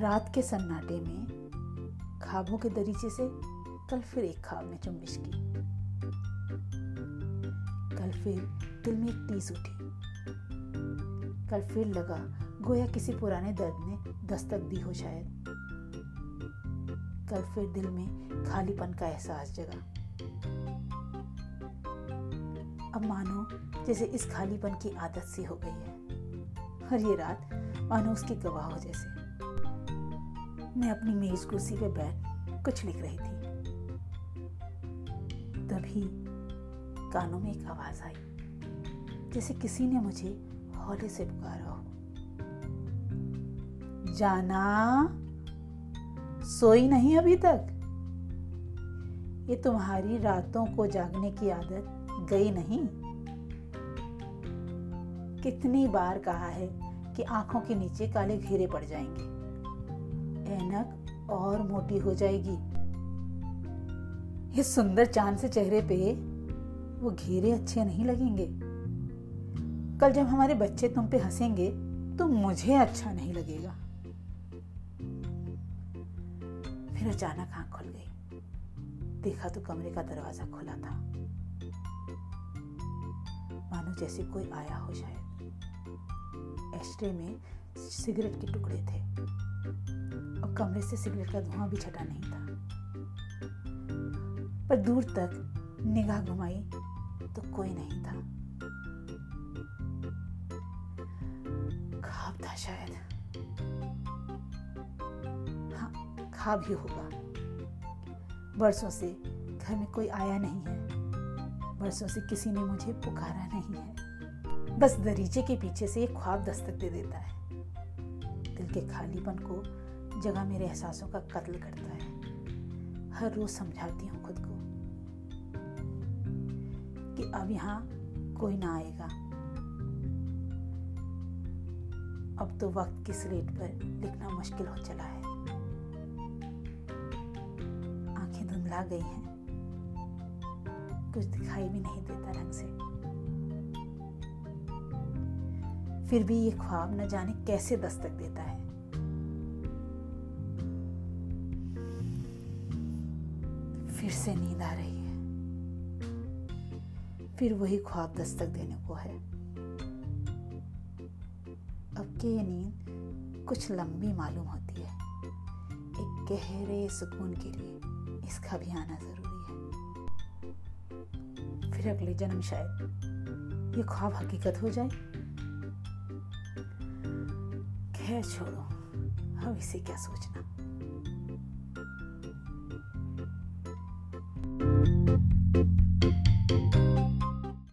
रात के सन्नाटे में ख्वाबों के दरीचे से कल फिर एक ख्वाब में चुम्बिश की। कल फिर दिल में एक टीस उठी। कल फिर लगा गोया किसी पुराने दर्द ने दस्तक दी हो शायद। कल फिर दिल में खालीपन का एहसास जगा। अब मानो जैसे इस खालीपन की आदत सी हो गई है, और ये रात मानो उसकी गवाह हो। जैसे मैं अपनी मेज कुर्सी पे बैठ कुछ लिख रही थी, तभी कानों में एक आवाज आई, जैसे किसी ने मुझे हौले से पुकारा हो। जाना, सोई नहीं अभी तक? ये तुम्हारी रातों को जागने की आदत गई नहीं? कितनी बार कहा है कि आंखों के नीचे काले घेरे पड़ जाएंगे, ऐनक और मोटी हो जाएगी। इस सुंदर चांद से चेहरे पे वो घेरे अच्छे नहीं लगेंगे। कल जब हमारे बच्चे तुम पे हंसेंगे तो मुझे अच्छा नहीं लगेगा। फिर अचानक आंख खुल गई, देखा तो कमरे का दरवाजा खुला था, मानो जैसे कोई आया हो शायद। एस्ट्रे में सिगरेट के टुकड़े थे और कमरे से सिगरेट का धुआं भी छटा नहीं था, पर दूर तक निगाह घुमाई तो कोई नहीं था। ख्वाब था शायद। हाँ, ख्वाब ही होगा। बरसों से घर में कोई आया नहीं है, बरसों से किसी ने मुझे पुकारा नहीं है, बस दरीचे के पीछे से एक ख्वाब दस्तक दे देता है। दिल के खालीपन को जगह मेरे एहसासों का कत्ल करता है। हर रोज समझाती हूँ खुद को कि अब यहाँ कोई ना आएगा, अब तो वक्त की स्लेट पर लिखना मुश्किल हो चला है। आंखें धुंधला गई हैं, कुछ दिखाई भी नहीं देता रंग से। फिर भी ये ख्वाब न जाने कैसे दस्तक देता है। फिर से नींद आ रही है, फिर वही ख्वाब दस्तक देने को है। अब की ये नींद कुछ लंबी मालूम होती है। एक गहरे सुकून के लिए इसका भी आना जरूरी है। फिर अगले जन्म शायद ये ख्वाब हकीकत हो जाए। खैर छोड़ो, अब इसे क्या सोचना।